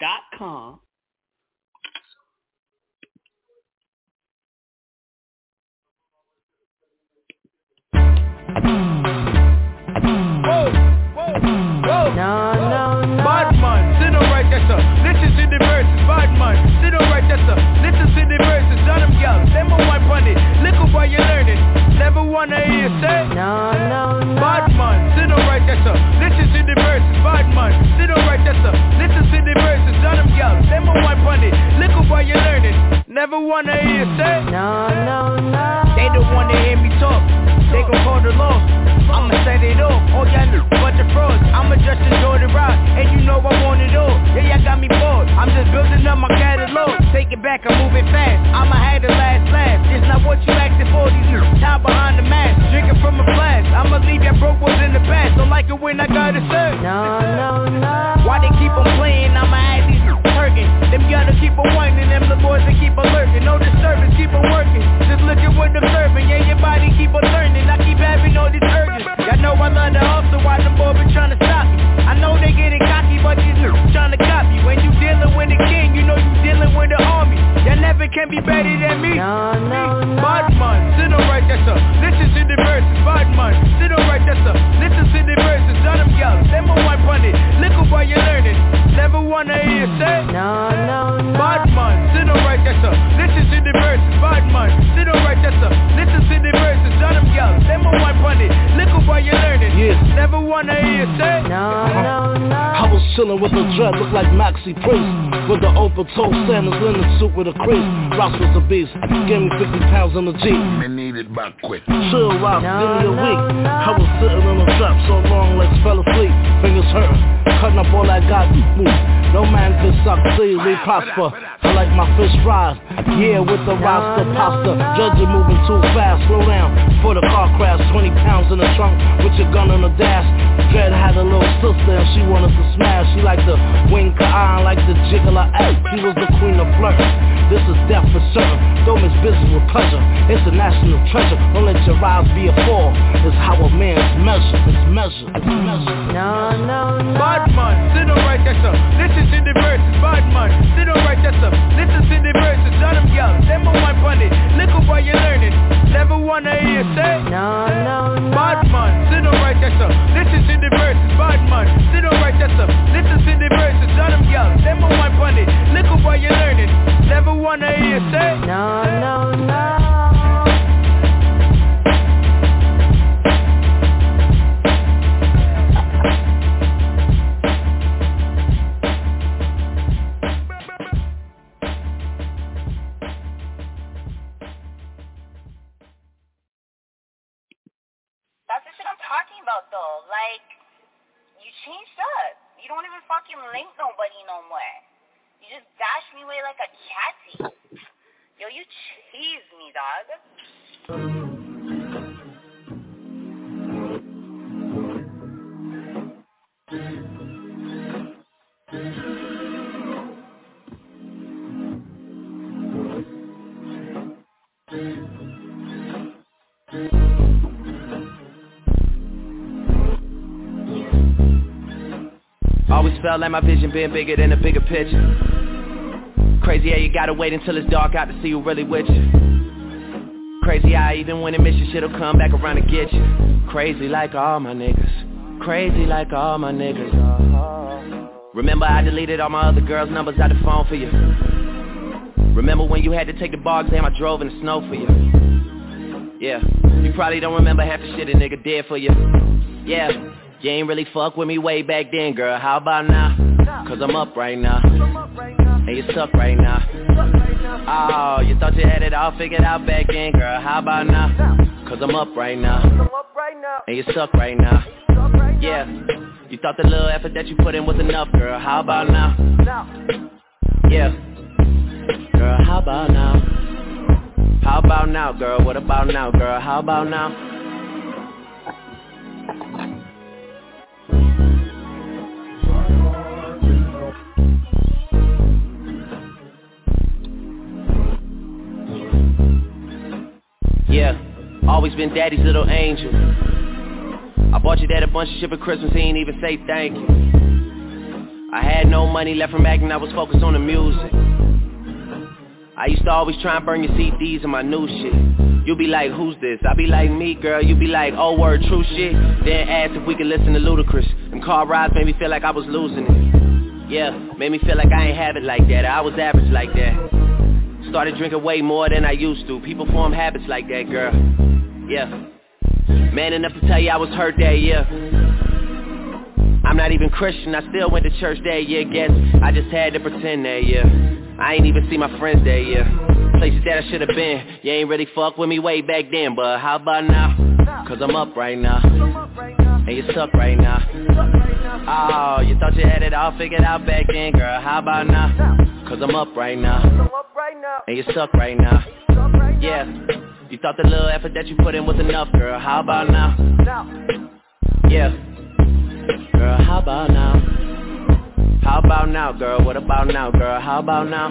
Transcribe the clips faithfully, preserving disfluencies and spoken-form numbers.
dot com. Whoa, whoa, whoa. No, whoa. No, no. Bad man, sit on right, that's up. Listen to the verses. Bad man, sit on right, that's up. Listen to the verses. Done them gals. Them on one bunny. Look up while you're learning. Never wanna hear say. No, no, no. Bad man, sit on right, that's up. Listen to the verses. Bad man, sit on right, that's up. Listen to the verses. Done them gals. Them on one bunny. Look up while you're learning. Never wanna hear say. No, no, no. They don't wanna hear me talk. They gon' call the law. I'ma set it off. All y'all know but the frauds. I'ma just enjoy the ride. And you know I want it all. Yeah, y'all got me bored. I'm just building up my catalog. Take it back, I'm moving fast. I'ma have the last laugh. This not what you acting for. These dudes tied behind the mask. Drinking from a flask. I'ma leave your broke ones in the past. Don't like it when I gotta serve. No, no, no. Why they keep on playing? I'ma have these dudes hurting. Them y'all keep on whining. Them little boys that keep on lurking. No disturbance, keep on working. Just look at what they're serving. Yeah, your body keep on learning. I keep having all these urges. Y'all know I love the hustle, why them boys been trying to stop me. I know they getting cocky, but these niggas trying to copy. When you dealing with the king, you know you dealing with the army. Y'all never can be better than me. No, no, no. Bad man, sit on right, that's up. Listen to the verses. Bad man, sit on right, that's up. Listen to the verses. None of them y'all, them on one bunny. Look up while you're learning. Never wanna hear say. No, no, no. Bad man, sit on right, that's up. Listen to the verses. Bad man, sit on right, that's up. Listen to the verses. None of them y'all. Them on one bunny, look up while you're learning. Yeah. Never wanna hear say. No, no, no. I was chillin' with a dread, look like Maxie Priest. With the overtoe sandals, linen suit with a crease. Ross was a beast, gave me fifty pounds on the Jeep. I need it back quick. Chill Ross, no, give me a no, week. No. I was sitting on the trap so long, legs fell asleep. Fingers hurtin', cutting up all I got. No man can succeed, we prosper. I like my fish fries, yeah, with the no, roster no, pasta. No. Judges moving too fast, slow down for the car crash, twenty pounds in the trunk with your gun on the dash. Dread had a little sister and she wanted to smash. She liked to wink her eye and liked to jiggle her ass. She was the queen of flirts. This is death for certain. Don't miss business with pleasure. It's a national treasure. Don't let your rise be a fall. It's how a man's measured. It's measured. It's measured. No, no, no. Bad man, sit on right, that's up. Listen to the verses. Bad man, sit on right, that's up. Listen to the verses. None of them yell. Them on one bunny. Look up while you're learning. Never wanna hear say. No, no, no. Bad man, sit on right, that's up. Listen to the verses. Bad man, sit on right, that's up. Listen to the verses. None of them y'all. Them on one bunny. Look up while you're learning. Never wanna hear say. No, no, no. Though, like, you changed up. You don't even fucking link nobody no more. You just dash me away like a catty. Yo, you cheese me, dog. Always felt like my vision being bigger than a bigger picture. Crazy how you gotta wait until it's dark out to see who really with you. Crazy how even when it misses shit'll come back around and get you. Crazy like all my niggas. Crazy like all my niggas. Remember I deleted all my other girls' numbers out the phone for you. Remember when you had to take the bar exam, I drove in the snow for you. Yeah, you probably don't remember half the shit a nigga did for you. Yeah. You ain't really fuck with me way back then, girl, how about now? Cause I'm up right now, and you suck right now. Oh, you thought you had it all figured out back then, girl, how about now? Cause I'm up right now, and you suck right now. Yeah, you thought the little effort that you put in was enough, girl, how about now? Yeah, girl, how about now? How about now, girl, what about now, girl, how about now? Yeah, always been daddy's little angel. I bought your dad a bunch of shit for Christmas, he ain't even say thank you. I had no money left from acting, I was focused on the music. I used to always try and burn your C Ds and my new shit. You be like, who's this? I be like, me, girl. You be like, oh, word, true shit. Then asked if we could listen to Ludacris. Them car rides made me feel like I was losing it. Yeah, made me feel like I ain't have it like that, I was average like that. Started drinking way more than I used to. People form habits like that, girl. Yeah. Man enough to tell you I was hurt that year. I'm not even Christian, I still went to church that year. Guess I just had to pretend that year. I ain't even see my friends that year. Places that I should have been. You ain't really fuck with me way back then, but how about now? Cause I'm up right now, and you suck right now. Oh, you thought you had it all figured out back then, girl, how about now? Cause I'm up right now, and you suck right now. Yeah, you thought the little effort that you put in was enough, girl, how about now? Yeah, girl, how about now? How about now, girl, what about now, girl, how about now?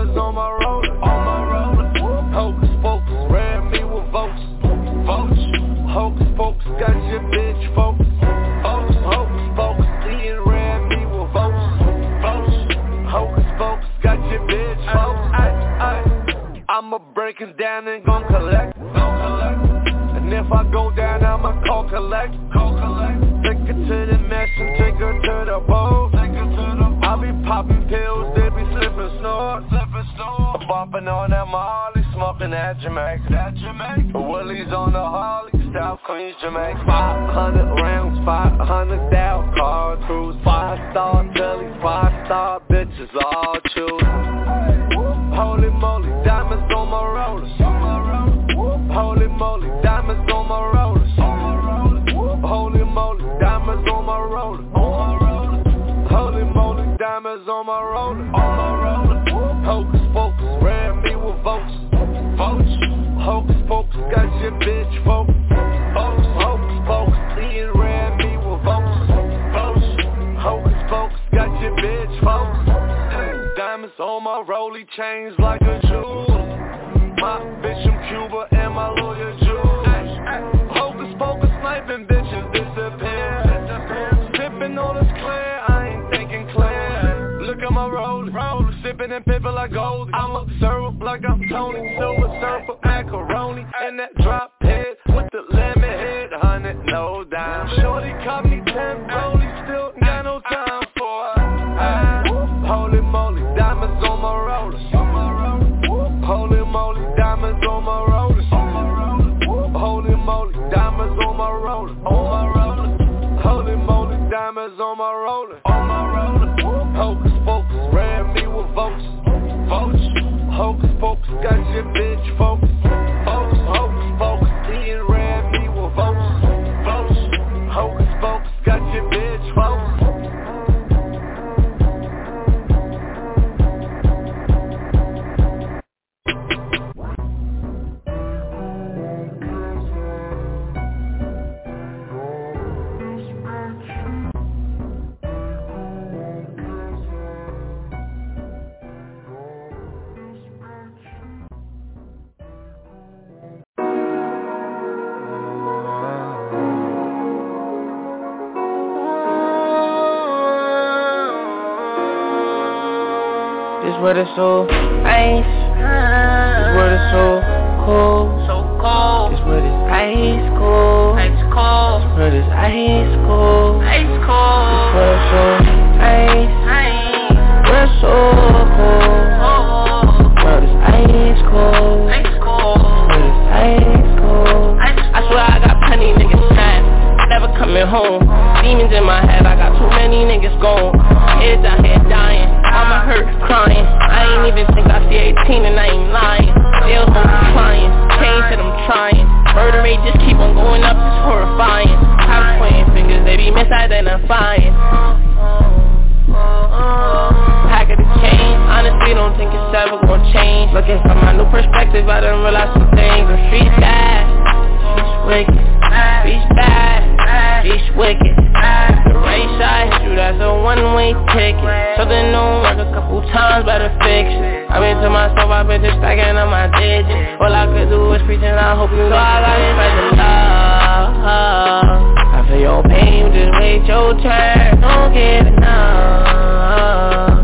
On my roller, hocus pocus, ran me with votes, votes. Hoax folks got your bitch folks. Hoax, hoax folks, seeing red me with folks. Hoax, hoax folks got your bitch folks. Diamonds on my rollie chains like a jewel. My bitch from Cuba and my lawyer Jew. Hocus pocus sniping bitches disappear. Sipping on this clear, I ain't thinking clear. Look at my rollie, rollie, sipping and pimping like gold. I'm observant like I'm Tony, silver surfer, macaroni, and that drop head with the lemon head, hundred no dime. Shorty caught me ten rollies, still got no time for her. Holy moly, diamonds on my rollers. Holy moly, diamonds on my rollers. Holy moly, diamonds on my rollers. Holy moly, diamonds on my rollers. Hocus pocus, ran me with votes. Votes, hocus pocus, got your bitch folks. Votes, hocus pocus, he and ran me with votes. Votes, hocus pocus, got your bitch folks. This word is so ice. This word is so cold. So cold. This word is ice cold. Ice cold. This word is ice cold. Ice cold. This word is so ice. Ice. Word is so cold. Cold. This word is ice cold. Ice cold. This word is ice cold. Ice cold. I swear I got plenty niggas sad. Never coming home. Demons in my head. I got too many niggas gone. Kids out here dying. I'm a hurt, crying. I ain't even think I see eighteen and I ain't lying. Still hoes declining, change that I'm trying. Murder rate just keep on going up, it's horrifying. I'm pointing fingers, they be misidentifying. Pack of the chain, honestly don't think it's ever gon' change. Looking from my new perspective, I done realized some things. The streets bad, streets wicked. Streets bad, streets wicked. The race I hit you, that's a one-way ticket. Something don't work a couple times, better fix it. I've been to myself, I've been just stacking on my digits. All I could do is preach and I hope you know I got it right to love. I feel your pain, you just wait your turn. Don't give it up.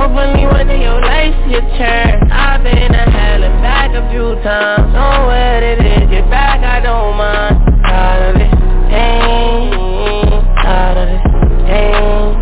Hopefully one day your life's your turn. I've been to hell and back a few times. Know what it is, get back, I don't mind. Tired of this pain, tired of this pain.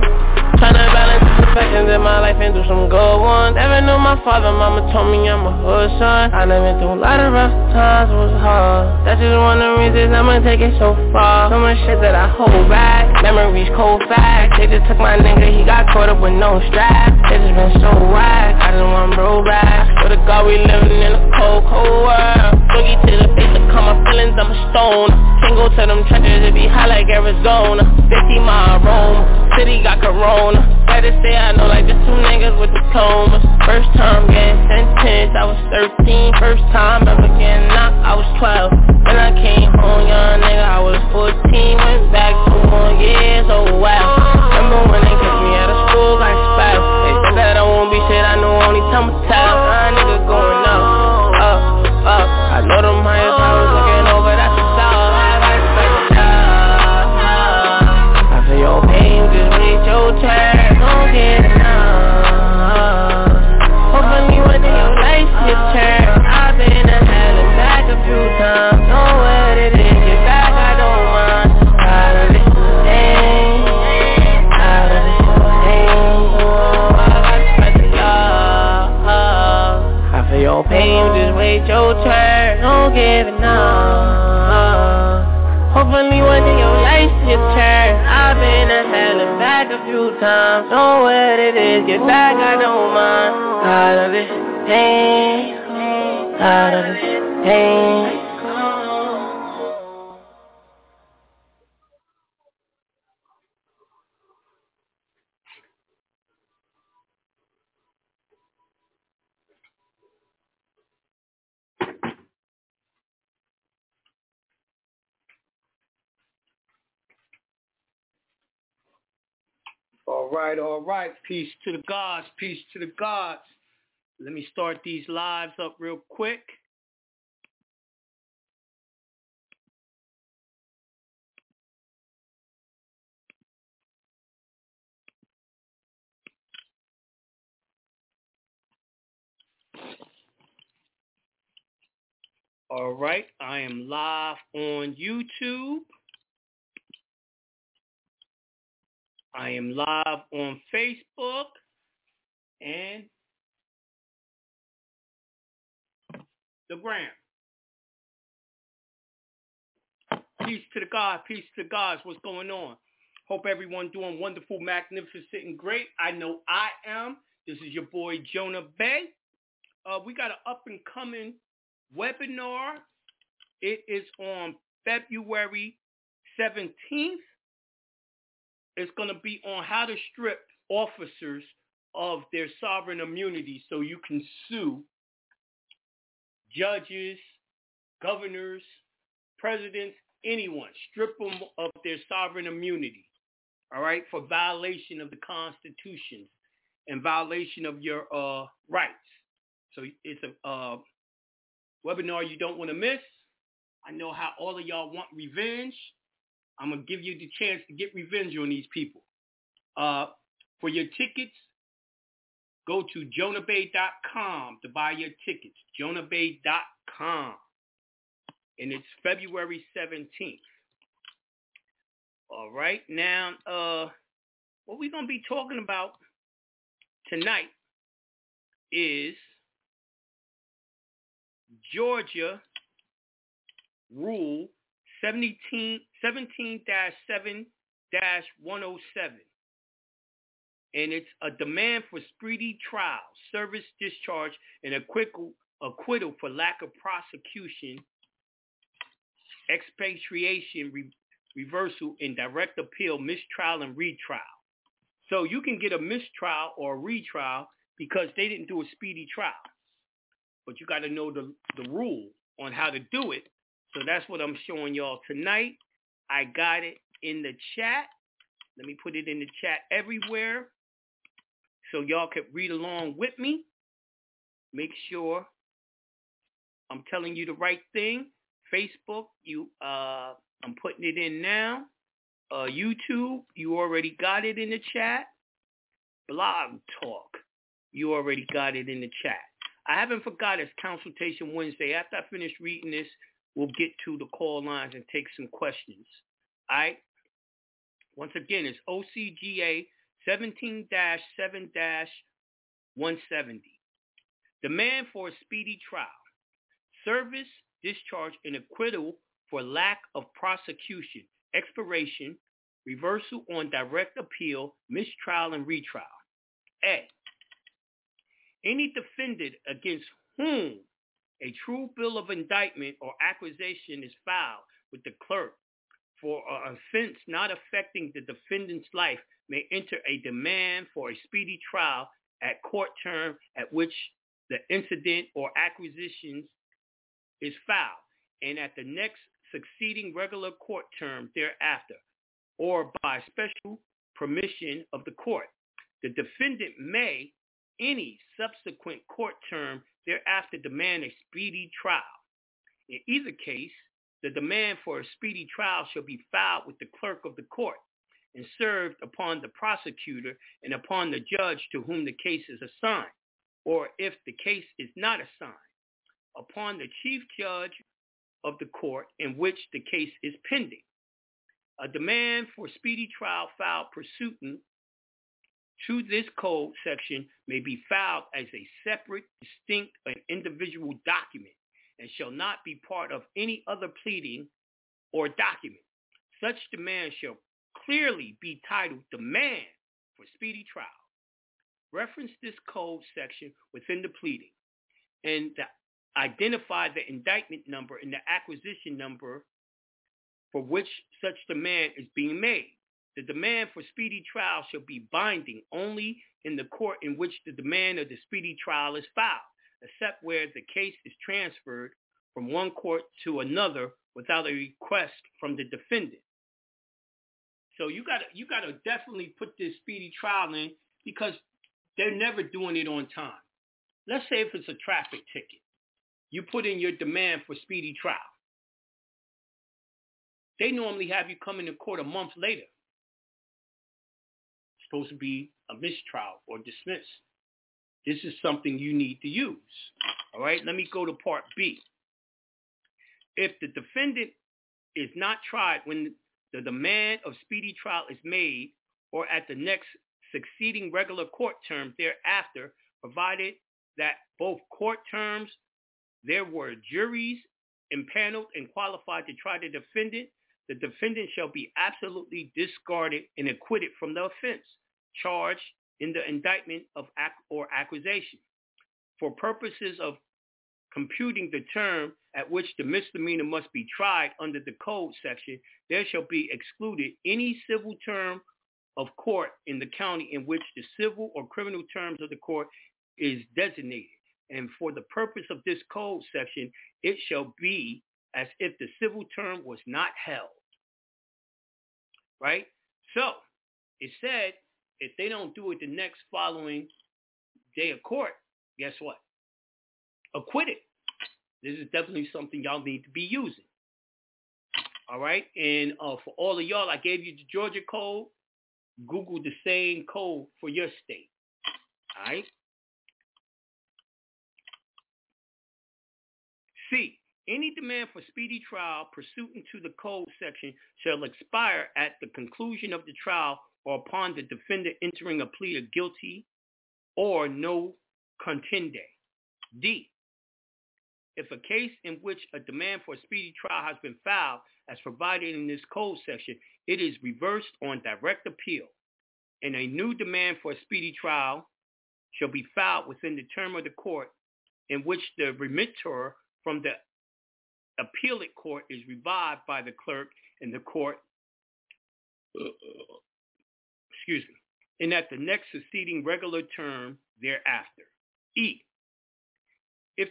Tryna balance in my life and do some good ones. Never knew my father, mama told me I'm a hood son. I done been through a lot of rough times, it was hard. That's just one of the reasons I'ma take it so far. So much shit that I hold back, memories cold facts. They just took my nigga, he got caught up with no strap. It's just been so whack, I just want bro back. Swear to God we living in a cold, cold world. Boogie to the face, look on my feelings, I'm a stone. Can't go to them trenches, it be hot like Arizona. fifty my aroma, city got corona. Better say I know like just two niggas with diplomas. First time getting sentenced, I was thirteen. First time ever getting knocked, I was twelve. When I came home, young nigga, I was fourteen. Went back two more years, oh wow. Remember when they kicked me out of school like spout. They said that I won't be shit, I know only time will tell. My nigga going up, up, up. I know them higher powers looking over, that's the soul. I feel your pain, you just reach your turn. Don't get enough. Hopefully one day your life will turn. I've been a hell and back a few times. Know what it is, get back, I don't mind. Out of this pain, out of this pain. Oh, I got you back to love. I feel your pain, just wait your turn. Don't give it up. Hopefully one day your life will turn. I've been a hell and back a few times, know what it is, get back, I don't mind. Tired of this pain, tired of this pain. right, all right. Peace to the gods. Peace to the gods. Let me start these lives up real quick. All right, I am live on YouTube. I am live on Facebook, and the Gram. Peace to the God, peace to the gods. What's going on? Hope everyone doing wonderful, magnificent, and great. I know I am. This is your boy, Jonah Bay. Uh, we got an up-and-coming webinar. It is on February seventeenth. It's going to be on how to strip officers of their sovereign immunity so you can sue judges, governors, presidents, anyone. Strip them of their sovereign immunity, all right, for violation of the Constitution and violation of your uh, rights. So it's a uh, webinar you don't want to miss. I know how all of y'all want revenge. I'm going to give you the chance to get revenge on these people. Uh, for your tickets, go to jonah bay dot com to buy your tickets, jonah bay dot com. And it's February seventeenth. All right. Now, uh, what we're going to be talking about tonight is Georgia rule seventeen dash seven dash one oh seven, and it's a demand for speedy trial, service discharge, and acquittal, acquittal for lack of prosecution, expatriation, re, reversal, and direct appeal, mistrial, and retrial. So you can get a mistrial or a retrial because they didn't do a speedy trial, but you got to know the, the rule on how to do it. So that's what I'm showing y'all tonight. I got it in the chat. Let me put it in the chat everywhere so y'all can read along with me. Make sure I'm telling you the right thing. Facebook, you, uh, I'm putting it in now. Uh, YouTube, you already got it in the chat. Blog Talk, you already got it in the chat. I haven't forgot it's Consultation Wednesday. After I finish reading this, we'll get to the call lines and take some questions. All right? Once again, it's O C G A seventeen dash seven dash one seventy. Demand for a speedy trial. Service, discharge, and acquittal for lack of prosecution, expiration, reversal on direct appeal, mistrial, and retrial. A. Any defendant against whom a true bill of indictment or accusation is filed with the clerk for an offense not affecting the defendant's life may enter a demand for a speedy trial at court term at which the incident or acquisition is filed and at the next succeeding regular court term thereafter or by special permission of the court. The defendant may any subsequent court term thereafter demand a speedy trial. In either case, the demand for a speedy trial shall be filed with the clerk of the court and served upon the prosecutor and upon the judge to whom the case is assigned, or if the case is not assigned, upon the chief judge of the court in which the case is pending. A demand for speedy trial filed pursuant to this code section may be filed as a separate, distinct, and individual document and shall not be part of any other pleading or document. Such demand shall clearly be titled Demand for Speedy Trial. Reference this code section within the pleading and identify the indictment number and the acquisition number for which such demand is being made. The demand for speedy trial shall be binding only in the court in which the demand of the speedy trial is filed, except where the case is transferred from one court to another without a request from the defendant. So you gotta you gotta definitely put this speedy trial in, because they're never doing it on time. Let's say if it's a traffic ticket, you put in your demand for speedy trial. They normally have you come into court a month later. It's supposed to be a mistrial or dismiss. This is something you need to use. All right, let me go to part B. If the defendant is not tried when the demand of speedy trial is made or at the next succeeding regular court term thereafter, provided that both court terms there were juries impaneled and qualified to try the defendant, the defendant shall be absolutely discarded and acquitted from the offense charged in the indictment of ac- or accusation. For purposes of computing the term at which the misdemeanor must be tried under the code section, there shall be excluded any civil term of court in the county in which the civil or criminal terms of the court is designated. And for the purpose of this code section, it shall be as if the civil term was not held. Right? So it said if they don't do it the next following day of court, guess what? Acquitted. This is definitely something y'all need to be using. All right? And uh, for all of y'all, I gave you the Georgia code. Google the same code for your state. All right? C, any demand for speedy trial pursuant to the code section shall expire at the conclusion of the trial or upon the defendant entering a plea of guilty or no contende. D, if a case in which a demand for a speedy trial has been filed as provided in this code section, it is reversed on direct appeal, and a new demand for a speedy trial shall be filed within the term of the court in which the remittor from the appellate court is revived by the clerk in the court, excuse me, and at the next succeeding regular term thereafter. E, if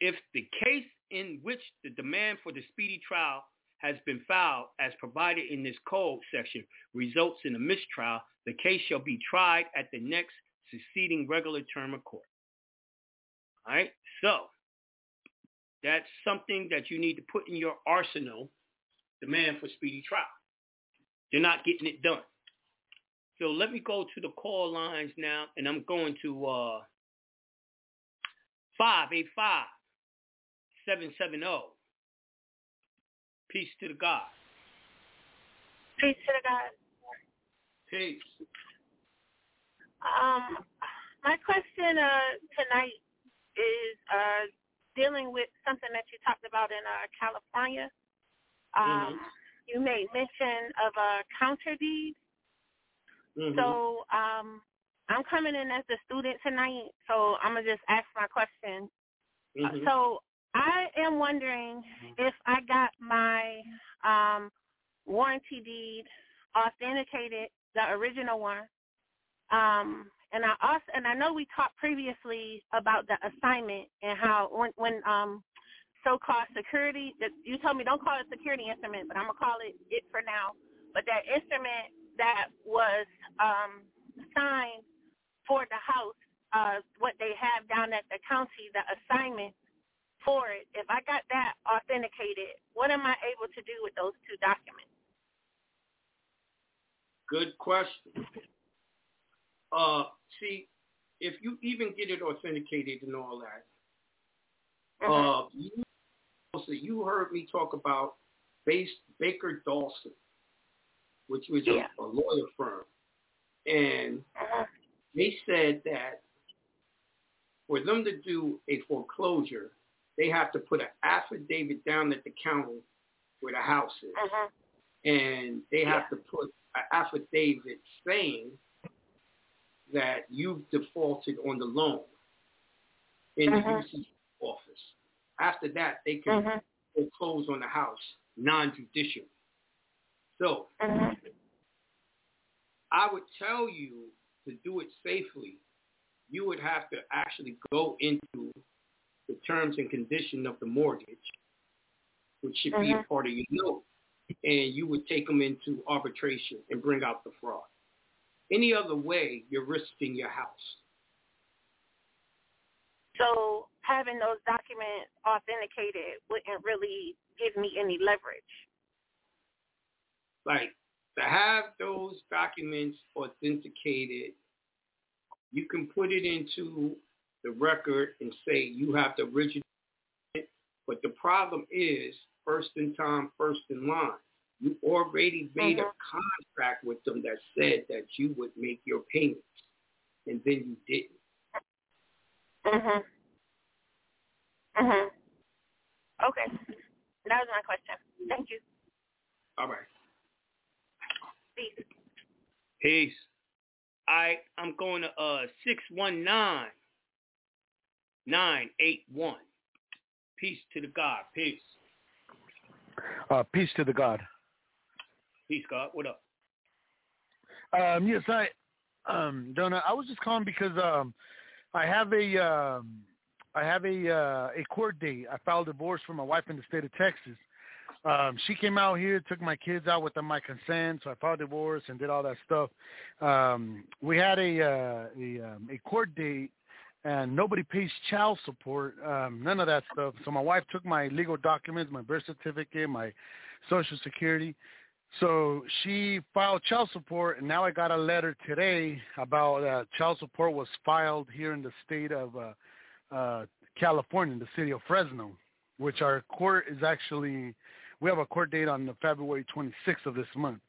if the case in which the demand for the speedy trial has been filed as provided in this code section results in a mistrial, the case shall be tried at the next succeeding regular term of court. All right, so that's something that you need to put in your arsenal, demand for speedy trial. You're not getting it done. So let me go to the call lines now, and I'm going to uh, five eight five, seven seven zero. Peace to the God. Peace to the God. Peace. Um, my question uh, tonight is uh, dealing with something that you talked about in uh, California. Um, mm-hmm. You made mention of a counter deed. Mm-hmm. So um, I'm coming in as a student tonight, so I'm going to just ask my question. Mm-hmm. Uh, so I am wondering if I got my um, warranty deed authenticated, the original one, um, and I also, and I know we talked previously about the assignment and how when, when um, so-called security, you told me don't call it security instrument, but I'm going to call it it for now, but that instrument that was um, signed for the house, uh, what they have down at the county, the assignment for it, if I got that authenticated, what am I able to do with those two documents? Good question. Uh, see, if you even get it authenticated and all that, uh-huh. uh, you, so you heard me talk about base, Baker Dawson, which was yeah. a, a lawyer firm. And uh-huh. they said that for them to do a foreclosure, they have to put an affidavit down at the county where the house is. Uh-huh. And they have yeah. to put an affidavit saying that you've defaulted on the loan in uh-huh. the U C office. After that, they can uh-huh. foreclose on the house non-judicially. So uh-huh. I would tell you to do it safely. You would have to actually go into the terms and condition of the mortgage, which should uh-huh. be a part of your note. and you would take them into arbitration and bring out the fraud. Any other way, you're risking your house. So having those documents authenticated wouldn't really give me any leverage. Like, to have those documents authenticated, you can put it into the record and say you have the original. But the problem is, first in time, first in line. You already made mm-hmm. a contract with them that said that you would make your payments, and then you didn't. Mhm. Mhm. Okay. That was my question. Thank you. All right. Peace. Peace. All right. I'm going to uh six one nine nine eight one. Peace to the God. Peace. Uh, peace to the God. Peace, God. What up? Um, yes, I, um, Jonah, I was just calling because um, I have a, um, I have a uh, a court date. I filed a divorce for my wife in the state of Texas. Um, she came out here, took my kids out without my consent, so I filed a divorce and did all that stuff. Um, we had a uh, a, um, a court date. And nobody pays child support, um, none of that stuff. So my wife took my legal documents, my birth certificate, my Social Security. So she filed child support, and now I got a letter today about uh, child support was filed here in the state of uh, uh, California, in the city of Fresno, which our court is actually – we have a court date on February twenty-sixth of this month.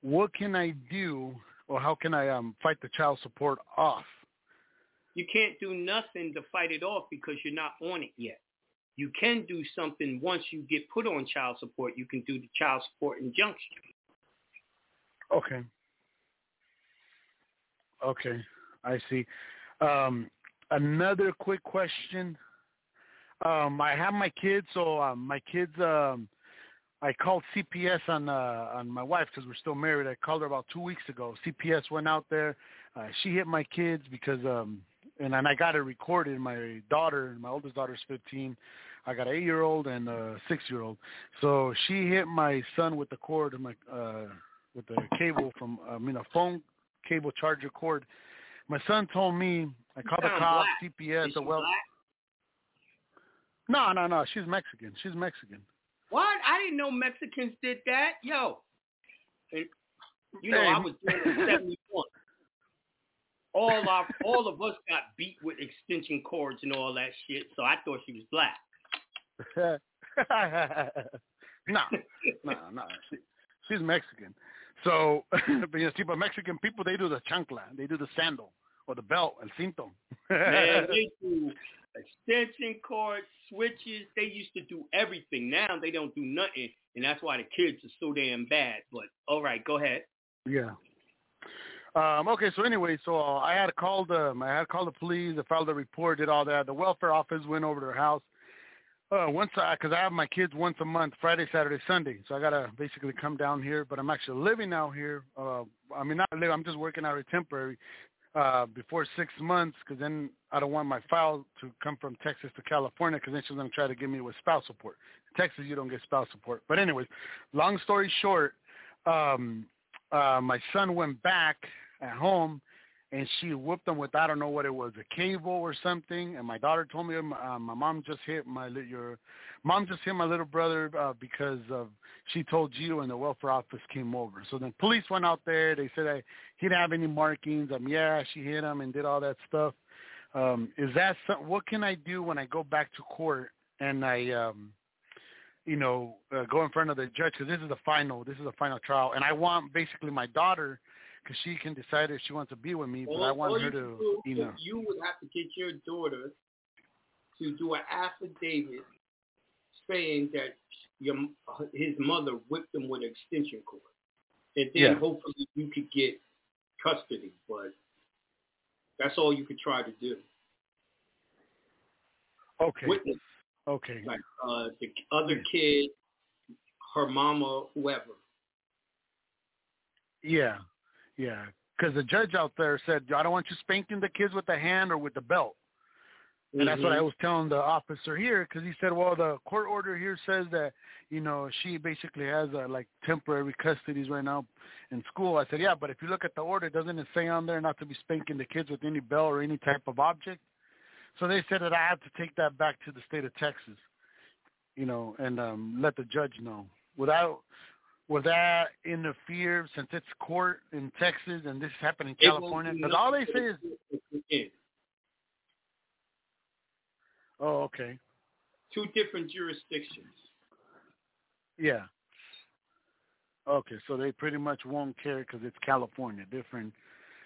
What can I do, or how can I um, fight the child support off? You can't do nothing to fight it off because you're not on it yet. You can do something once you get put on child support. You can do the child support injunction. Okay. Okay, I see. Um, another quick question. Um, I have my kids, so um, my kids, um, I called C P S on uh, on my wife because we're still married. I called her about two weeks ago. C P S went out there. Uh, she hit my kids because um, – And and I got it recorded. My daughter, my oldest daughter's fifteen. I got an eight-year-old and a six-year-old. So she hit my son with the cord, my uh, with the cable from, I mean, a phone cable charger cord. My son told me. I called the cops, C P S. The well. No, no, no. She's Mexican. She's Mexican. What? I didn't know Mexicans did that. Yo. You know, hey. I was doing it in seventy-one. All our, all of us got beat with extension cords and all that shit, so I thought she was black. no, no, no. She, she's Mexican. So, but you see, but Mexican people, they do the chancla. They do the sandal or the belt, el cinto. Man, they do extension cords, switches. They used to do everything. Now they don't do nothing, and that's why the kids are so damn bad. But, all right, go ahead. Yeah. Um, okay, so anyway, so uh, I had called um, I had called the police. I filed a report, did all that. The welfare office went over to her house uh, once, because I, I have my kids once a month, Friday, Saturday, Sunday. So I gotta basically come down here, but I'm actually living out here. Uh, I mean, not living. I'm just working out here temporary uh, before six months, because then I don't want my file to come from Texas to California, because then she's gonna try to give me with spouse support. In Texas, you don't get spouse support. But anyways, long story short. Um, Uh, my son went back at home, and she whooped him with, I don't know what it was, a cable or something. And my daughter told me, uh, my mom just hit my your mom just hit my little brother uh, because of she told you, and the welfare office came over. So then police went out there. They said I, he didn't have any markings. Um, yeah, she hit him and did all that stuff. Um, is that some, what can I do when I go back to court and I um, – you know, uh, go in front of the judge, because this is the final, this is the final trial. And I want basically my daughter, because she can decide if she wants to be with me, but all, I want her to, do, you know. You would have to get your daughter to do an affidavit saying that your his mother whipped him with an extension cord. And then yeah. hopefully you could get custody, but that's all you could try to do. Okay. Witness. Okay. Like uh, the other kid, her mama, whoever. Yeah, yeah. Because the judge out there said, I don't want you spanking the kids with the hand or with the belt. And mm-hmm. that's what I was telling the officer here, because he said, well, the court order here says that, you know, she basically has, uh, like, temporary custodies right now in school. I said, yeah, but if you look at the order, doesn't it say on there not to be spanking the kids with any bell or any type of object? So they said that I have to take that back to the state of Texas, you know, and um, let the judge know. Without, will that interfere since it's court in Texas and this happened in California? Because all they say is... Yeah. Oh, okay. Two different jurisdictions. Yeah. Okay, so they pretty much won't care because it's California, different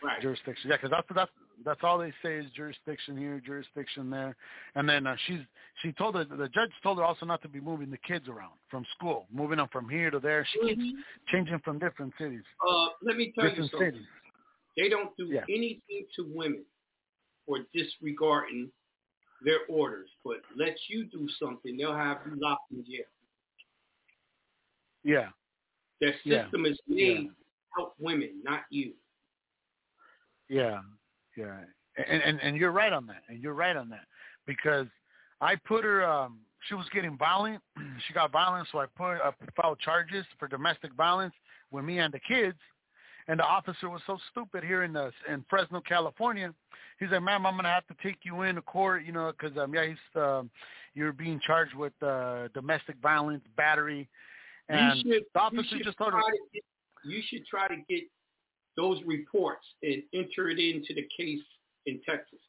right. jurisdiction. Yeah, because that's, that's that's all they say is jurisdiction here, jurisdiction there. And then uh, she's she told her, the judge told her also not to be moving the kids around from school, moving them from here to there. She mm-hmm. keeps changing from different cities. Uh, let me tell different you something. Cities. They don't do yeah. anything to women for disregarding their orders, but let you do something, they'll have you locked in jail. Yeah. Their system yeah. is made yeah. to help women, not you. Yeah, yeah. And, and and you're right on that, and you're right on that, because I put her, um, she was getting violent, she got violent, so I put I filed charges for domestic violence with me and the kids. And the officer was so stupid here in the, in Fresno, California. He's like, ma'am, I'm going to have to take you into court, you know, because, um, yeah, he's, um, you're being charged with uh, domestic violence, battery. And you should, the officer just told her. You should try to get those reports and enter it into the case in Texas.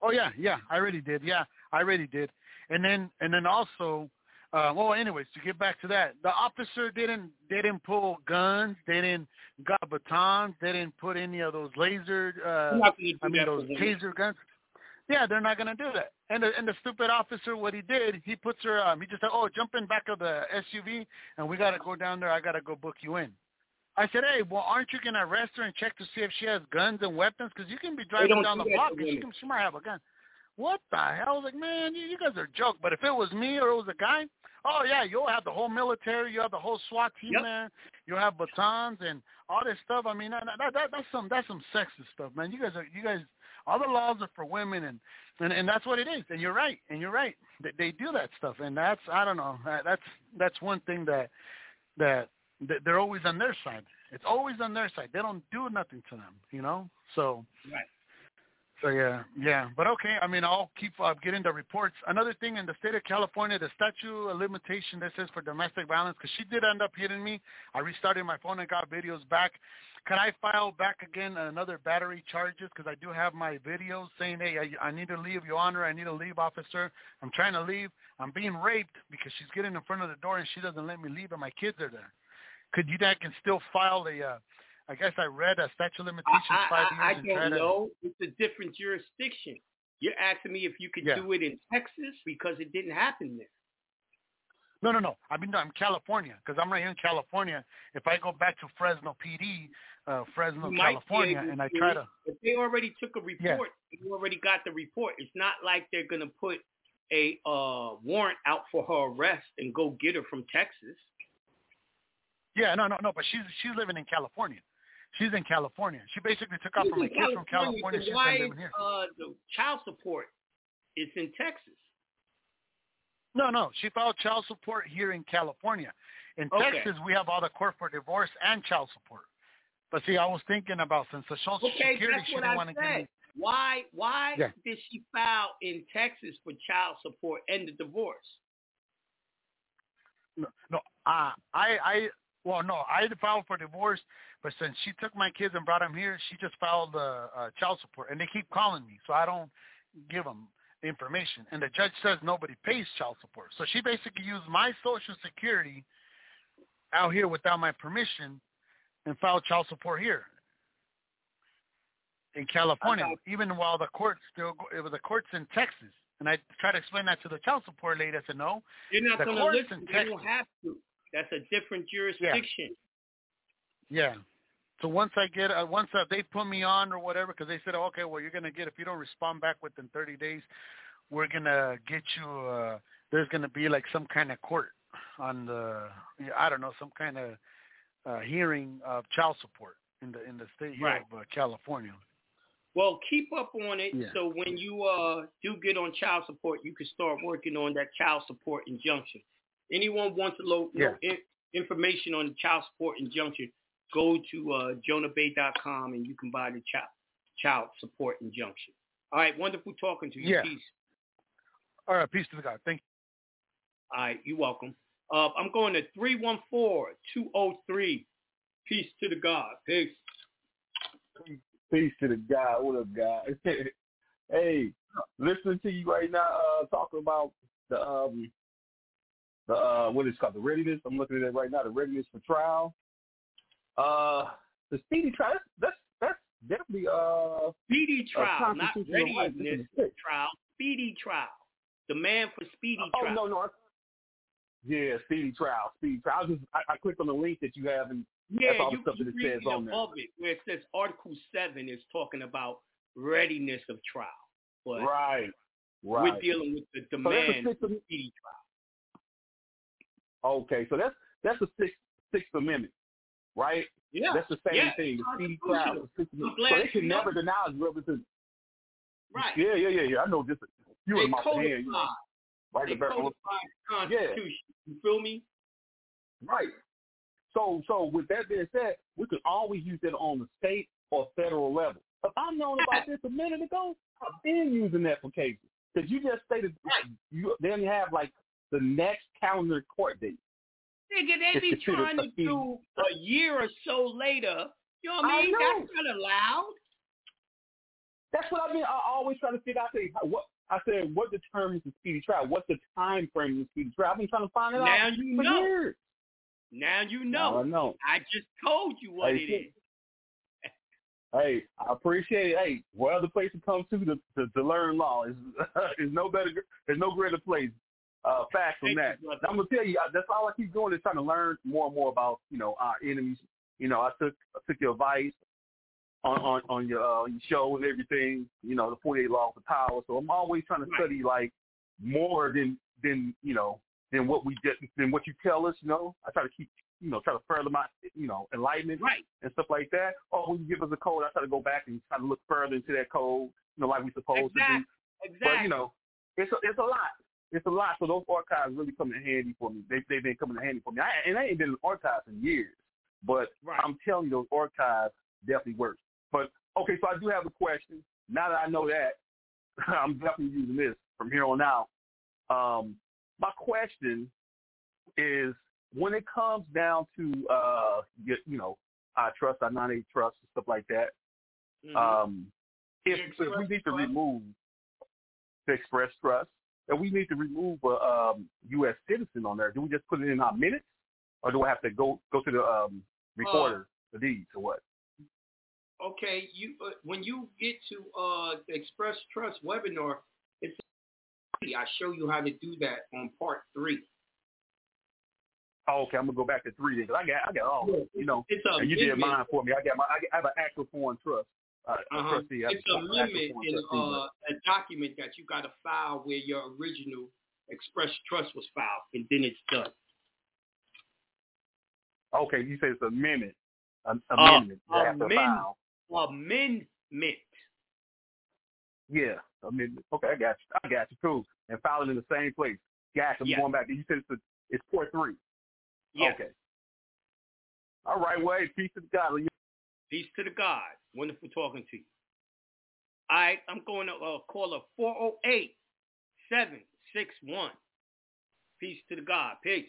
Oh, yeah, yeah, I already did. Yeah, I already did. And then, and then also. Uh, well, anyways, to get back to that, the officer didn't they didn't pull guns, they didn't got batons, they didn't put any of those laser, uh, I mean those taser guns. Yeah, they're not gonna do that. And the, and the stupid officer, what he did, he puts her, um, he just said, oh, jump in back of the S U V, and we gotta go down there. I gotta go book you in. I said, hey, well, aren't you gonna arrest her and check to see if she has guns and weapons? Because you can be driving down the block and she, can, she might have a gun. What the hell? I was like, man, you, you guys are a joke. But if it was me or it was a guy, oh, yeah, you'll have the whole military. You'll have the whole SWAT team yep. there. You'll have batons and all this stuff. I mean, that, that, that, that's some that's some sexist stuff, man. You guys are – you guys – all the laws are for women, and, and, and that's what it is. And you're right, and you're right. They, they do that stuff, and that's – I don't know. That's that's one thing that that they're always on their side. It's always on their side. They don't do nothing to them, you know? So – right. So, yeah, yeah. But, okay, I mean, I'll keep uh, getting the reports. Another thing, in the state of California, the statute of limitation that says for domestic violence, because she did end up hitting me. I restarted my phone and got videos back. Can I file back again another battery charges? Because I do have my videos saying, hey, I, I need to leave, Your Honor. I need to leave, officer. I'm trying to leave. I'm being raped because she's getting in front of the door and she doesn't let me leave and my kids are there. Could you that can still file a uh, – I guess I read a statute of limitations five years ago. I, I, I don't know. It's a different jurisdiction. You're asking me if you could yeah. do it in Texas because it didn't happen there. No, no, no. I mean, no, I'm California because I'm right here in California. If I go back to Fresno P D, uh, Fresno, you California, and I try to. If they already took a report, yeah. you already got the report. It's not like they're going to put a uh, warrant out for her arrest and go get her from Texas. Yeah, no, no, no. But she's she's living in California. She's in California. She basically took off from my kids from California. She's been living here. Uh, the child support is in Texas. No, no. She filed child support here in California. In okay. Texas, we have all the court for divorce and child support. But, see, I was thinking about since the Social okay, Security, she didn't want to give me. Why, why yeah. did she file in Texas for child support and the divorce? No, no. Uh, I, I – Well, no, I had filed for divorce, but since she took my kids and brought them here, she just filed uh, uh, child support, and they keep calling me, so I don't give them information. And the judge says nobody pays child support. So she basically used my Social Security out here without my permission and filed child support here in California, okay. even while the courts still go, it was the courts in Texas. And I tried to explain that to the child support lady. I said, no, you're not going to listen. You don't have to. That's a different jurisdiction. Yeah. yeah. So once I get, uh, once uh, they put me on or whatever, because they said, okay, well, you're going to get, if you don't respond back within thirty days, we're going to get you, uh, there's going to be like some kind of court on the, I don't know, some kind of uh, hearing of child support in the in the state here right. of uh, California. Well, keep up on it yeah. so when you uh, do get on child support, you can start working on that child support injunction. Anyone wants to know yeah. in- information on the child support injunction, go to uh, jonah bay dot com and you can buy the child child support injunction. All right, wonderful talking to you. Yeah. Peace. All right, peace to the God. Thank you. All right, you're welcome. Uh, I'm going to three one four, two oh three. Peace to the God. Peace. Peace to the God. What up, God? Hey, listening to you right now uh, talking about the, um, the uh, what is it called, the readiness. I'm looking at it right now, the readiness for trial. Uh, the speedy trial, that's that's definitely uh, speedy trial, not readiness trial, speedy trial. Demand for speedy uh, trial. Oh, no, no. Yeah, speedy trial, speedy trial. I, just, I, I clicked on the link that you have, and yeah, that's all the stuff that it says on there. It, where it says Article seven is talking about readiness of trial. But right, right. We're dealing with the demand so for speedy trial. Okay, so that's that's the sixth, sixth Amendment, right? Yeah. That's the same yeah, thing, speedy trial. The sixth Amendment. So they can never know. deny us representation. Right. Yeah, yeah, yeah, yeah. I know this. You in my hand, you know. Right, they the Constitution. Yeah. You feel me? Right. So, so with that being said, we could always use that on the state or federal level. If I known about this a minute ago, I've been using that for cases. Because you just stated right. you then have like the next calendar court date. Nigga, they be trying to do a year or so later. You know what I mean? I know. That's not allowed. That's what I mean. I always try to figure out what. I said, what determines the speedy trial? What's the time frame of the speedy trial? I've been trying to find it out. Now you know. Years. Now you know. I know. I just told you what hey, it is. Hey, I appreciate it. Hey, what other place to come to to, to, to learn law is is no better. There's no greater place. Uh, facts on that. You, I'm gonna tell you. That's all I keep doing is trying to learn more and more about you know our enemies. You know, I took I took your advice. On, on, on your, uh, your show and everything, you know, the forty-eight Laws of Power. So I'm always trying to study, like, more than, than you know, than what we just, than what you tell us, you know. I try to keep, you know, try to further my, you know, enlightenment right. and stuff like that. Or when you give us a code, I try to go back and try to look further into that code, you know, like we're supposed exactly. to do. Exactly. But, you know, it's a, it's a lot. It's a lot. So those archives really come in handy for me. They, they've been coming in handy for me. I, and I ain't been in archives in years. But right. I'm telling you, those archives definitely works. But, okay, so I do have a question. Now that I know that, I'm definitely using this from here on out. Um, my question is, when it comes down to, uh, you, you know, I trust, I non-aid trust, and stuff like that, mm-hmm. um, if, if we need to remove the express trust, if we need to remove a um, U S citizen on there, do we just put it in our minutes, or do I have to go, go to the um, recorder, uh, the deeds, or what? Okay, you uh, when you get to uh, the Express Trust webinar, it's I show you how to do that on part three. Oh, okay, I'm gonna go back to three then. I got, I got all, oh, you know, it's a you did mine for me. I got my, I have an actual foreign trust. Uh, uh-huh. trustee, it's a limit in trustee, uh, a document that you got to file where your original Express Trust was filed, and then it's done. Okay, you say it's a amendment. An amendment. Uh, amend, amendment. Yeah, amendment. Okay, I got you. I got you, cool. And filing in the same place. Got you. I'm yeah. going back. You said it's, a, it's part three. Yeah. Okay. All right, well, hey, peace to the God. Peace to the God. Wonderful talking to you. All right, I'm going to uh, call a four oh eight, seven six one. Peace to the God. Peace.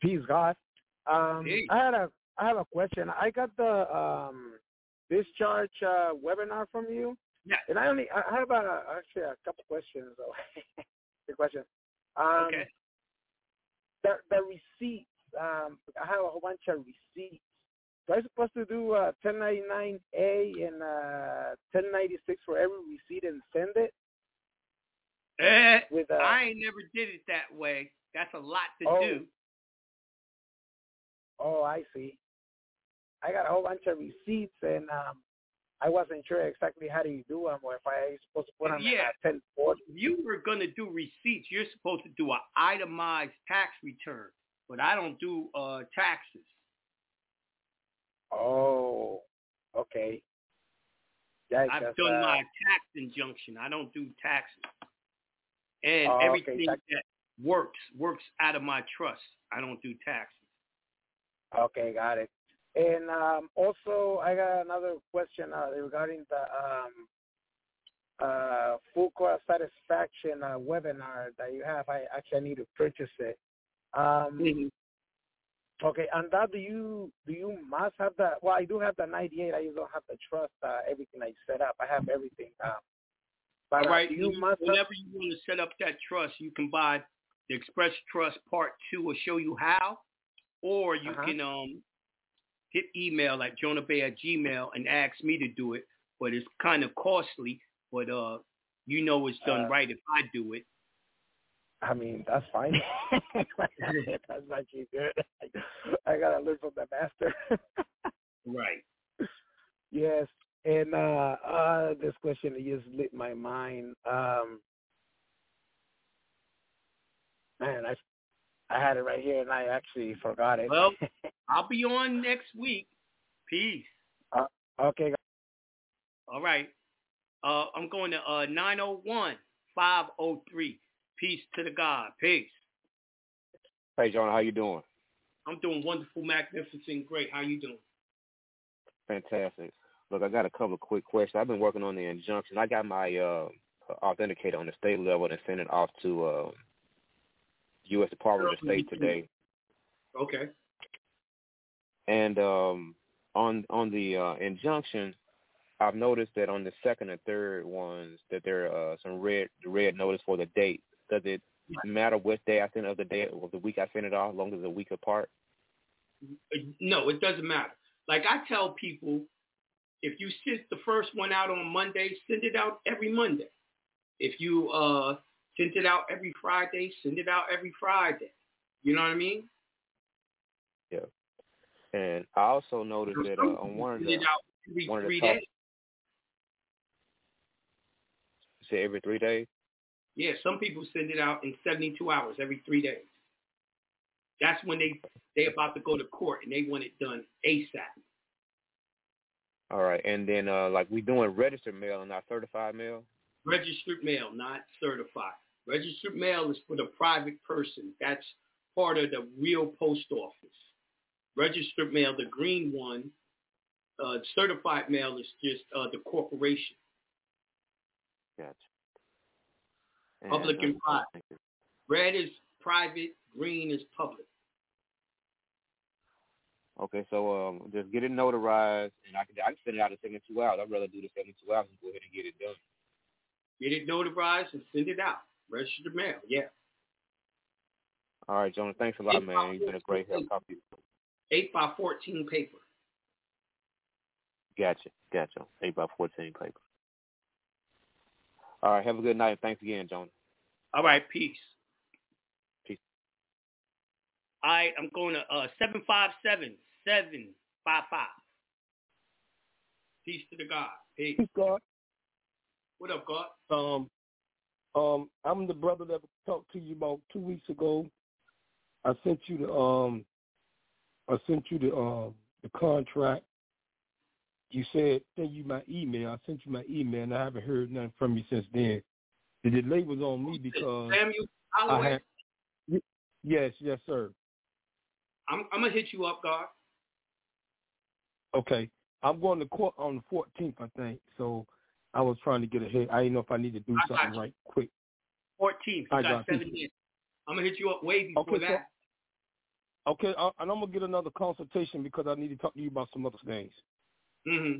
Peace, God. Um, peace. I had a I have a question. I got the um, discharge uh, webinar from you, yeah. and I only I have a, actually a couple questions. Good question. Um, okay. The the receipts. Um, I have a whole bunch of receipts. So I'm supposed to do uh, ten ninety-nine A and uh, ten ninety-six for every receipt and send it. Eh, With, uh, I ain't never did it that way. That's a lot to oh, do. Oh, I see. I got a whole bunch of receipts, and um, I wasn't sure exactly how do you do them, or if I was supposed to put them yeah. in a ten forty. If you were going to do receipts, you're supposed to do an itemized tax return, but I don't do uh, taxes. Oh, okay. That's I've done my tax injunction. I don't do taxes. And oh, everything okay. that works, works out of my trust. I don't do taxes. Okay, got it. And um, also, I got another question uh, regarding the um, uh, Fuqua Satisfaction uh, webinar that you have. I actually need to purchase it. Um, mm-hmm. Okay, and that do you do you must have that? Well, I do have the ninety-eight. I just don't have the trust. Uh, everything I set up, I have everything. Um, but All right, you you, must whenever have, you want to set up that trust, you can buy the Express Trust Part Two. Will show you how, or you uh-huh. can um. hit email at jonah bay at gmail dot com and ask me to do it, but it's kind of costly, but uh, you know it's done uh, right if I do it. I mean, that's fine. That's not too good. I got to learn from the master. Right. Yes, and uh, uh, this question just lit my mind. Um, man, I I had it right here, and I actually forgot it. Well, I'll be on next week. Peace. Uh, okay. All right. Uh, I'm going to uh, nine oh one, five oh three. Peace to the God. Peace. Hey, Jonah, how you doing? I'm doing wonderful, magnificent, great. How you doing? Fantastic. Look, I got a couple of quick questions. I've been working on the injunction. I got my uh, authenticator on the state level and sent it off to uh, – U S Department of State today. Okay. And um, on on the uh, injunction, I've noticed that on the second and third ones that there are uh, some red red notice for the date. Does it matter what day I send it, of the day or the week I send it off, as long as it's a week apart? No, it doesn't matter. Like I tell people, if you send the first one out on Monday, send it out every Monday. If you uh Send it out every Friday. Send it out every Friday. You know what I mean? Yeah. And I also noticed that uh, on one of the – one of the top, you say every three days? Yeah, some people send it out in seventy-two hours, every three days. That's when they, they about to go to court and they want it done ASAP. All right. And then, uh, like, we doing registered mail and not certified mail? Registered mail, not certified. Registered mail is for the private person. That's part of the real post office. Registered mail, the green one, uh, certified mail is just uh, the corporation. Gotcha. And public and private. Red is private, green is public. Okay, so um, just get it notarized, and I can, I can send it out in seventy-two hours. I'd rather do the seventy-two hours and go ahead and get it done. Get it notarized and send it out. Register the mail, yeah. All right, Jonah, thanks a lot, eight man. You've been a great help. eight by fourteen paper. Gotcha, gotcha. eight by fourteen paper. All right, have a good night. Thanks again, Jonah. All right, peace. Peace. All right, I'm going to uh, seven five seven, seven five five. Peace to the God. Peace. Peace, God. What up, God? Um, um, I'm the brother that talked to you about two weeks ago. I sent you the um, I sent you the um, the contract. You said send you my email. I sent you my email, and I haven't heard nothing from you since then. The delay was on me because Samuel Holloway. Had... Yes, yes, sir. I'm I'm gonna hit you up, God. Okay, I'm going to court on the fourteenth, I think. So. I was trying to get ahead. I didn't know if I need to do I something right quick. fourteenth. I got seven minutes. I'm going to hit you up way before okay, that. So, okay, I, and I'm going to get another consultation because I need to talk to you about some other things. Mm-hmm.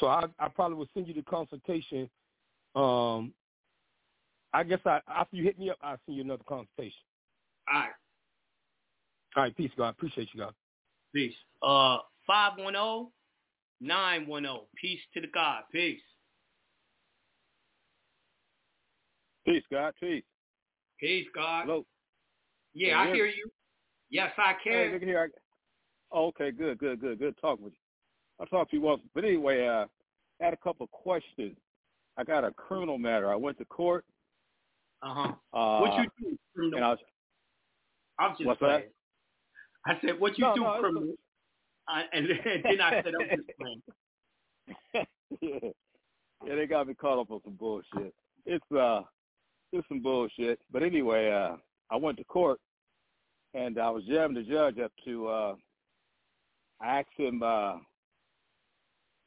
So I, I probably will send you the consultation. Um, I guess I, after you hit me up, I'll send you another consultation. All right. All right, peace, God. Appreciate you, God. Peace. Uh, five one zero. nine one zero. Peace to the God. Peace. Peace, God. Peace. Peace, God. Hello. Yeah, I hear you. Yes, I can. Hey, look here. I... Oh, okay, good, good, good, good. Talk with you. I'll talk to you once. But anyway, uh, I had a couple of questions. I got a criminal matter. I went to court. Uh-huh. Uh, what you do, criminal? And I was... I'm just saying. I said, what you no, do, no, criminal? I, and, then, and then I said, I'm just playing. Yeah. Yeah, they got me caught up on some bullshit. It's uh, it's some bullshit. But anyway, uh, I went to court, and I was jamming the judge up to. Uh, I asked him. Uh,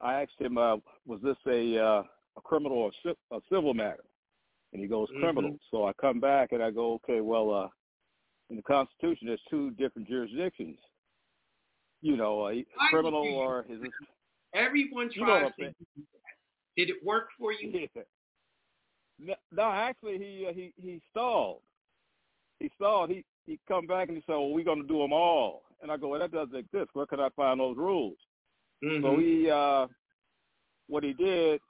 I asked him, uh, was this a uh, a criminal or a civil matter? And he goes, criminal. Mm-hmm. So I come back and I go, okay, well, uh, in the Constitution, there's two different jurisdictions. You know, a criminal or is this? Everyone tries you know to do that. Did it work for you? Yeah. No, no, actually, he uh, he he stalled. He stalled. He he come back and he said, well, we're going to do them all. And I go, well, that doesn't exist. Where can I find those rules? Mm-hmm. So he, uh, what he did,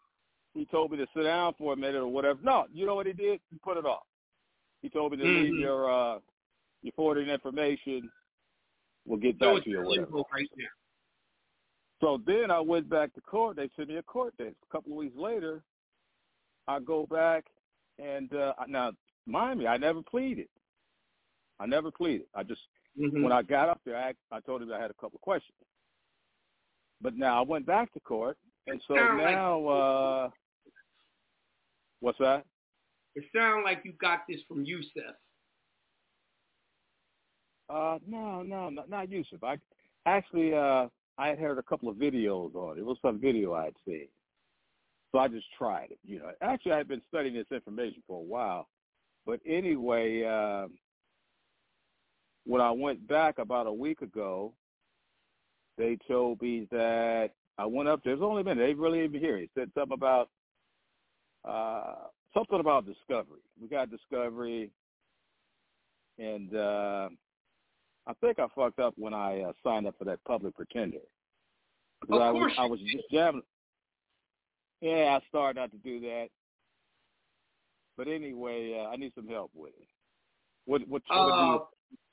he told me to sit down for a minute or whatever. No, you know what he did? He put it off. He told me to mm-hmm. leave your uh, your forwarding information. We'll get back so to you or whatever. Right there. So then I went back to court. They sent me a court date. A couple of weeks later, I go back and uh, now, mind me, I never pleaded. I never pleaded. I just mm-hmm. when I got up there, I, I told him I had a couple of questions. But now I went back to court, and so now, uh, what's that? It sounds like you got this from Yusuf. Uh, no, no, no, not Yusuf. I actually, uh, I had heard a couple of videos on it. It was some video I had seen, so I just tried it. You know, actually, I had been studying this information for a while, but anyway, uh, when I went back about a week ago. They told me that I went up there. It's only a minute. They really didn't hear it. It said something about uh, something about discovery. We got discovery, and uh, I think I fucked up when I uh, signed up for that public pretender. Of course I was, I was just jabbing. Yeah, I started out to do that. But anyway, uh, I need some help with it. What, what, uh, what do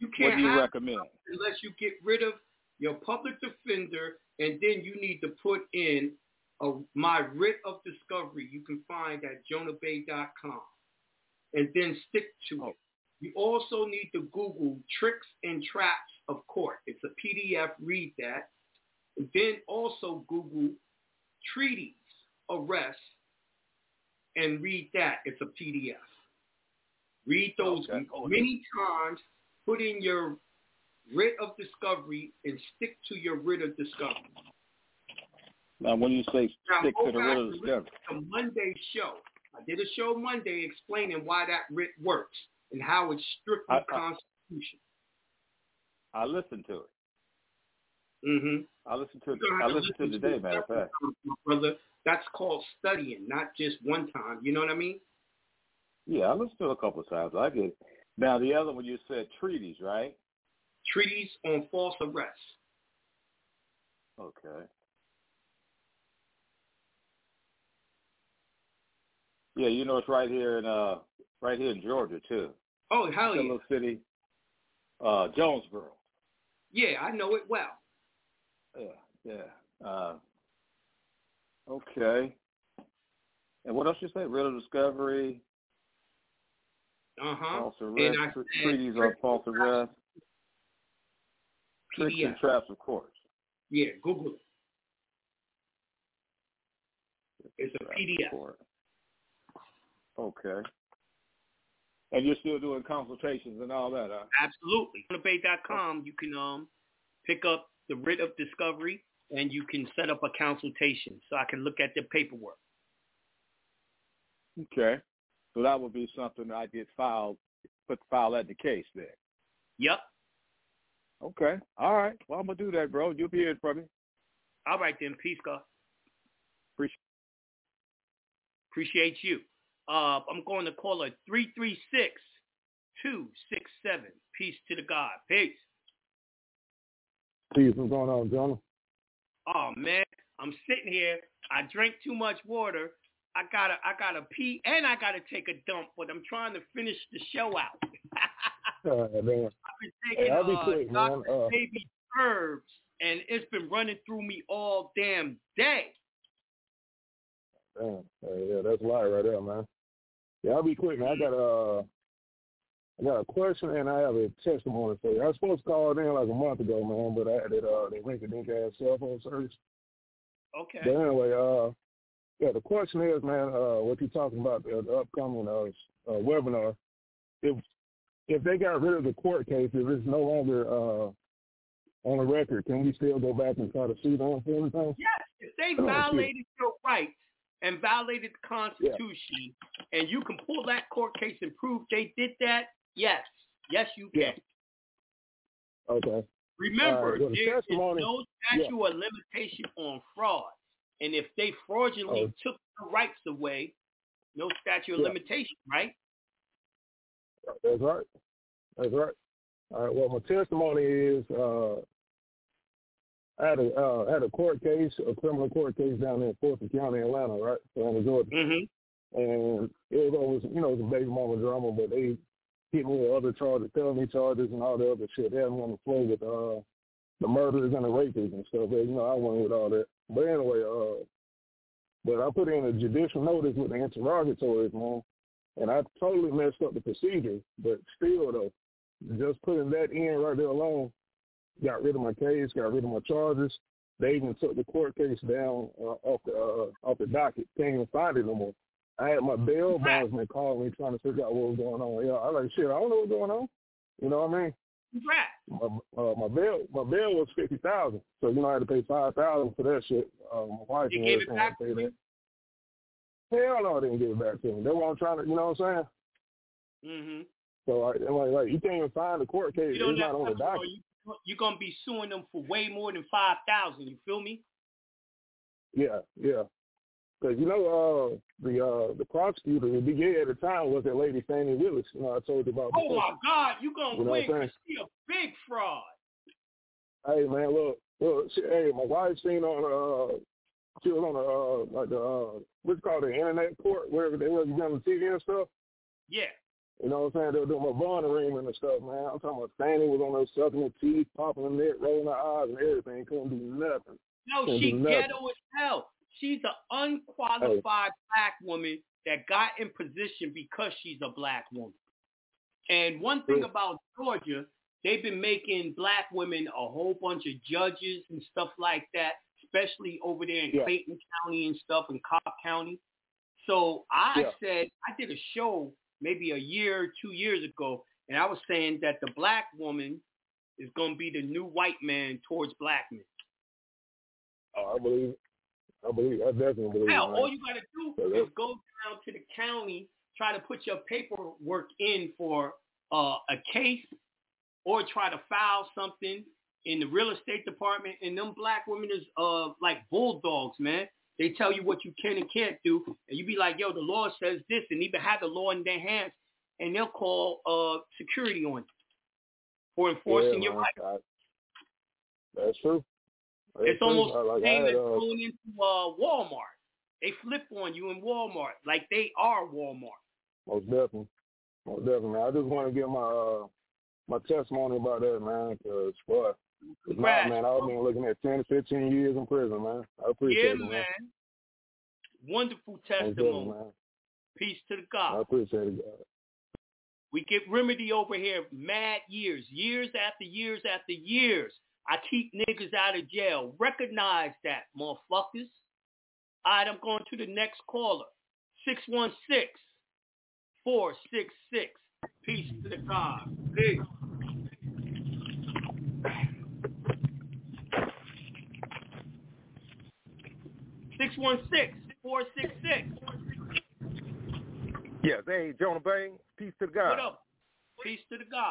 you, you what do you recommend? Unless you get rid of your public defender, and then you need to put in a, my writ of discovery you can find at jonah bay dot com, and then stick to it. You also need to Google tricks and traps of court. It's a P D F. Read that. And then also Google treaties, arrests, and read that. It's a P D F. Read those okay. many times. Put in your writ of discovery and stick to your writ of discovery. Now, when you say stick now, to the writ of discovery, to Monday's show, I did a show Monday explaining why that writ works and how it's strictly I, constitutional. I, I listened to it. Mm-hmm. I listened to it. I listened to it today, matter of fact, brother. That's called studying, not just one time. You know what I mean? Yeah, I listened to it a couple of times. I did. Now, the other one you said treaties, right? Treaties on false arrests. Okay. Yeah, you know it's right here in uh right here in Georgia too. Oh, hell yeah! Little city, uh, Jonesboro. Yeah, I know it well. Yeah, yeah. Uh, okay. And what else you say? Writ of discovery. Uh huh. False arrests. And I said, treaties on false arrests. Tricks and traps, of course. Yeah, Google it. It's a P D F. Okay. And you're still doing consultations and all that, huh? Absolutely. jonah bay dot com, you can um pick up the writ of discovery, and you can set up a consultation so I can look at the paperwork. Okay. So that would be something that I did file, put the file at the case there. Yep. Okay. All right. Well, I'm going to do that, bro. You'll be hearing from me. All right, then. Peace, God. Appreciate, Appreciate you. Uh, I'm going to call her three three six, two six seven. Peace to the God. Peace. Peace. What's going on, Jonah? Oh, man. I'm sitting here. I drink too much water. I got to I gotta pee, and I got to take a dump, but I'm trying to finish the show out. Uh, man. I've been taking hey, be uh, quick, Doctor Uh, Baby herbs, and it's been running through me all damn day. Damn, hey, yeah, that's light right there, man. Yeah, I'll be quick, man. I got a, I got a question, and I have a testimony for you. I was supposed to call it in like a month ago, man, but I had it. Uh, they went to dink ass cell phone service, Okay. But anyway, uh, yeah, the question is, man, uh, what you're talking about uh, the upcoming uh, uh, webinar. If if they got rid of the court case, if it's no longer uh, on the record, can we still go back and try to sue them for everything? Yes, if they oh, violated shit. your rights and violated the Constitution, yeah. and you can pull that court case and prove they did that, yes, yes, you can. Yeah. Okay. Remember, uh, well, the there is no statute yeah. or limitation on fraud. And if they fraudulently oh. took the rights away, no statute of yeah. limitation, right? That's right. That's right. All right. Well, my testimony is uh, I had a uh, I had a court case, a criminal court case down there in Fulton County, Atlanta, right, in Georgia. Mm-hmm. And it was always, you know, it was a baby mama drama, but they hit me with other charges, felony charges, and all the other shit. They had me on the floor with uh, the murderers and the rapists and stuff. But, you know, I went with all that. But anyway, uh, but I put in a judicial notice with the interrogatories, man. And I totally messed up the procedure, but still, though, just putting that in right there alone, got rid of my case, got rid of my charges. They even took the court case down uh, off the uh, off the docket. Can't even find it no more. I had my bail bondsman calling me trying to figure out what was going on. Yeah, I was like, shit, I don't know what's going on. You know what I mean? Right. My, uh, my bail, my bail was fifty thousand, so you know I had to pay five thousand for that shit. Uh, my wife you gave it back to me. Hell no, I didn't give it back to me. That's what I'm trying to, you know what I'm saying? Mm-hmm. So, I, like, like, you can't even find the court case. It's not on the docket. You, you're going to be suing them for way more than five thousand dollars. You feel me? Yeah, yeah. Because, you know, uh, the uh, the prosecutor, the D A at the time was that lady Fannie Willis. You know, I told you about. Oh, before. My God. You're going to win because she a big fraud. Hey, man, look. look she, hey, my wife seen on uh, she was on the, uh, like the uh, what's it called, the internet court, wherever they was, you know, on the T V and stuff? Yeah. You know what I'm saying? They were doing my bond arraignment and stuff, man. I'm talking about Fannie was on her sucking her teeth, popping her neck, rolling her eyes and everything. Couldn't do nothing. No, Couldn't she nothing. Ghetto as hell. She's an unqualified hey. Black woman that got in position because she's a black woman. And one thing yeah. about Georgia, they've been making black women a whole bunch of judges and stuff like that, especially over there in yeah. Clayton County and stuff, in Cobb County. So I yeah. said, I did a show maybe a year or two years ago, and I was saying that the black woman is going to be the new white man towards black men. Oh, I believe it. I believe it. I definitely believe it. Now, all you got to do is go down to the county, try to put your paperwork in for uh, a case or try to file something in the real estate department, and them black women is uh, like bulldogs, man. They tell you what you can and can't do, and you be like, yo, the law says this, and even have the law in their hands, and they'll call uh, security on you for enforcing yeah, your rights. That's true. That's it's true. almost the like same as uh... going into uh, Walmart. They flip on you in Walmart, like they are Walmart. Most definitely. Most definitely. I just want to give my uh, my testimony about that, man, because, boy, It's not, man, I've been looking at ten to fifteen years in prison, man. I appreciate yeah, it, man. man. Wonderful testimony. Man. Peace to the God. I appreciate it, God. We get remedy over here mad years, years after years after years. I keep niggas out of jail. Recognize that, motherfuckers. All right, I'm going to the next caller. six one six, four six six. Peace to the God. Peace. six one six, four six six. Yes, hey, Jonah Bay. Peace to the God. What up? Peace to the God.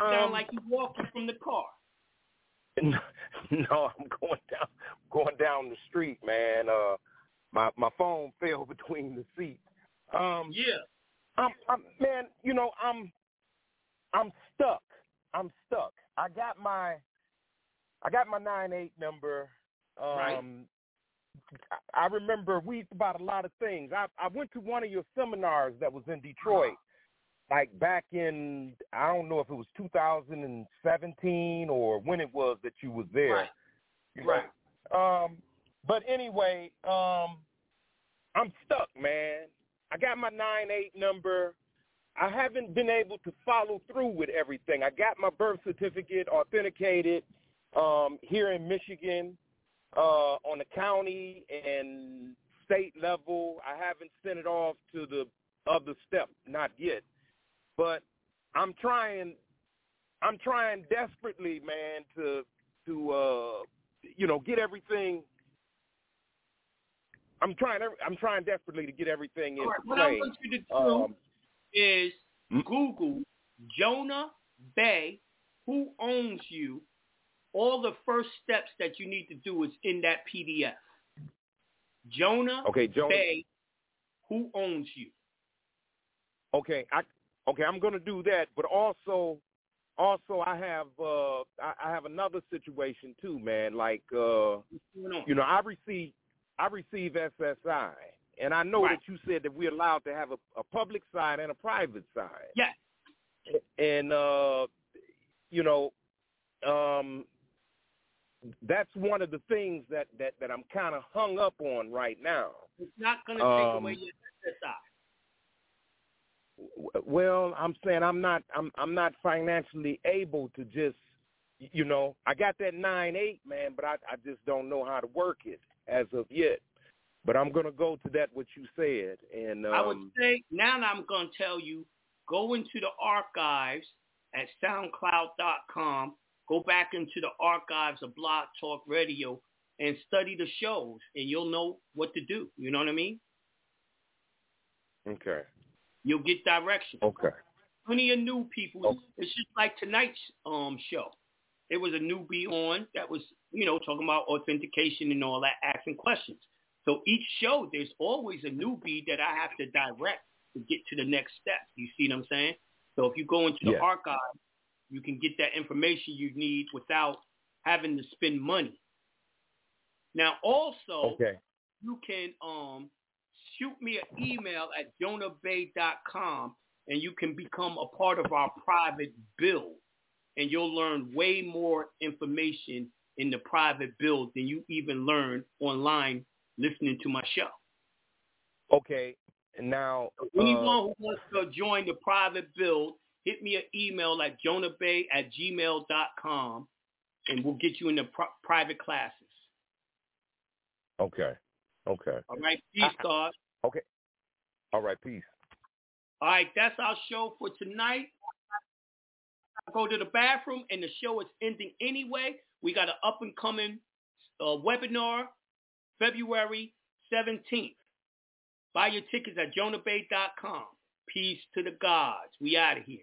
Um, Sound like you walking from the car. No, I'm going down going down the street, man. Uh, my my phone fell between the seats. Um, yeah. I'm, I'm, man, you know, I'm I'm stuck. I'm stuck. I got my I got my nine eight number. Um right. I remember we about a lot of things. I, I went to one of your seminars that was in Detroit, like back in, I don't know if it was two thousand seventeen or when it was that you was there. Right. right. Um, but anyway, um, I'm stuck, man. I got my nine eight number. I haven't been able to follow through with everything. I got my birth certificate authenticated um, here in Michigan. uh, on the county and state level. I haven't sent it off to the other step, not yet. But I'm trying I'm trying desperately, man, to to uh, you know, get everything. I'm trying I'm trying desperately to get everything in. Right, what I want you to do um, is Google Jonah Bay, who owns you. All the first steps that you need to do is in that P D F. Jonah, okay, Jonah Bay, who owns you. Okay, I okay, I'm gonna do that, but also Also, I have uh, I have another situation too, man. Like, uh, you know, I receive I receive S S I, and I know right. that you said that we're allowed to have a, a public side and a private side. Yes. And uh, you know, um, that's one of the things that, that, that I'm kind of hung up on right now. It's not going to take um, away your S S I. Well, I'm saying I'm not I'm I'm not financially able to just, you know, I got that nine eight, man, but I, I just don't know how to work it as of yet. But I'm going to go to that, what you said. And um, I would say now I'm going to tell you, go into the archives at sound cloud dot com, go back into the archives of Blog Talk Radio and study the shows, and you'll know what to do. You know what I mean? Okay. You'll get direction. Okay. Plenty of new people. Okay. It's just like tonight's um show. There was a newbie on that was, you know, talking about authentication and all that, asking questions. So each show, there's always a newbie that I have to direct to get to the next step. You see what I'm saying? So if you go into the yeah. archive, you can get that information you need without having to spend money. Now, also, okay. you can um. shoot me an email at jonah bay dot com, and you can become a part of our private build, and you'll learn way more information in the private build than you even learn online listening to my show. Okay, and now uh, anyone who wants to join the private build, hit me an email at jonah bay at gmail dot com, and we'll get you in the pr- private classes. Okay. Okay. All right, peace, God. Okay. All right, peace. All right, that's our show for tonight. I go to the bathroom, and the show is ending anyway. We got an up-and-coming uh, webinar February seventeenth. Buy your tickets at jonah bay dot com. Peace to the gods. We out of here.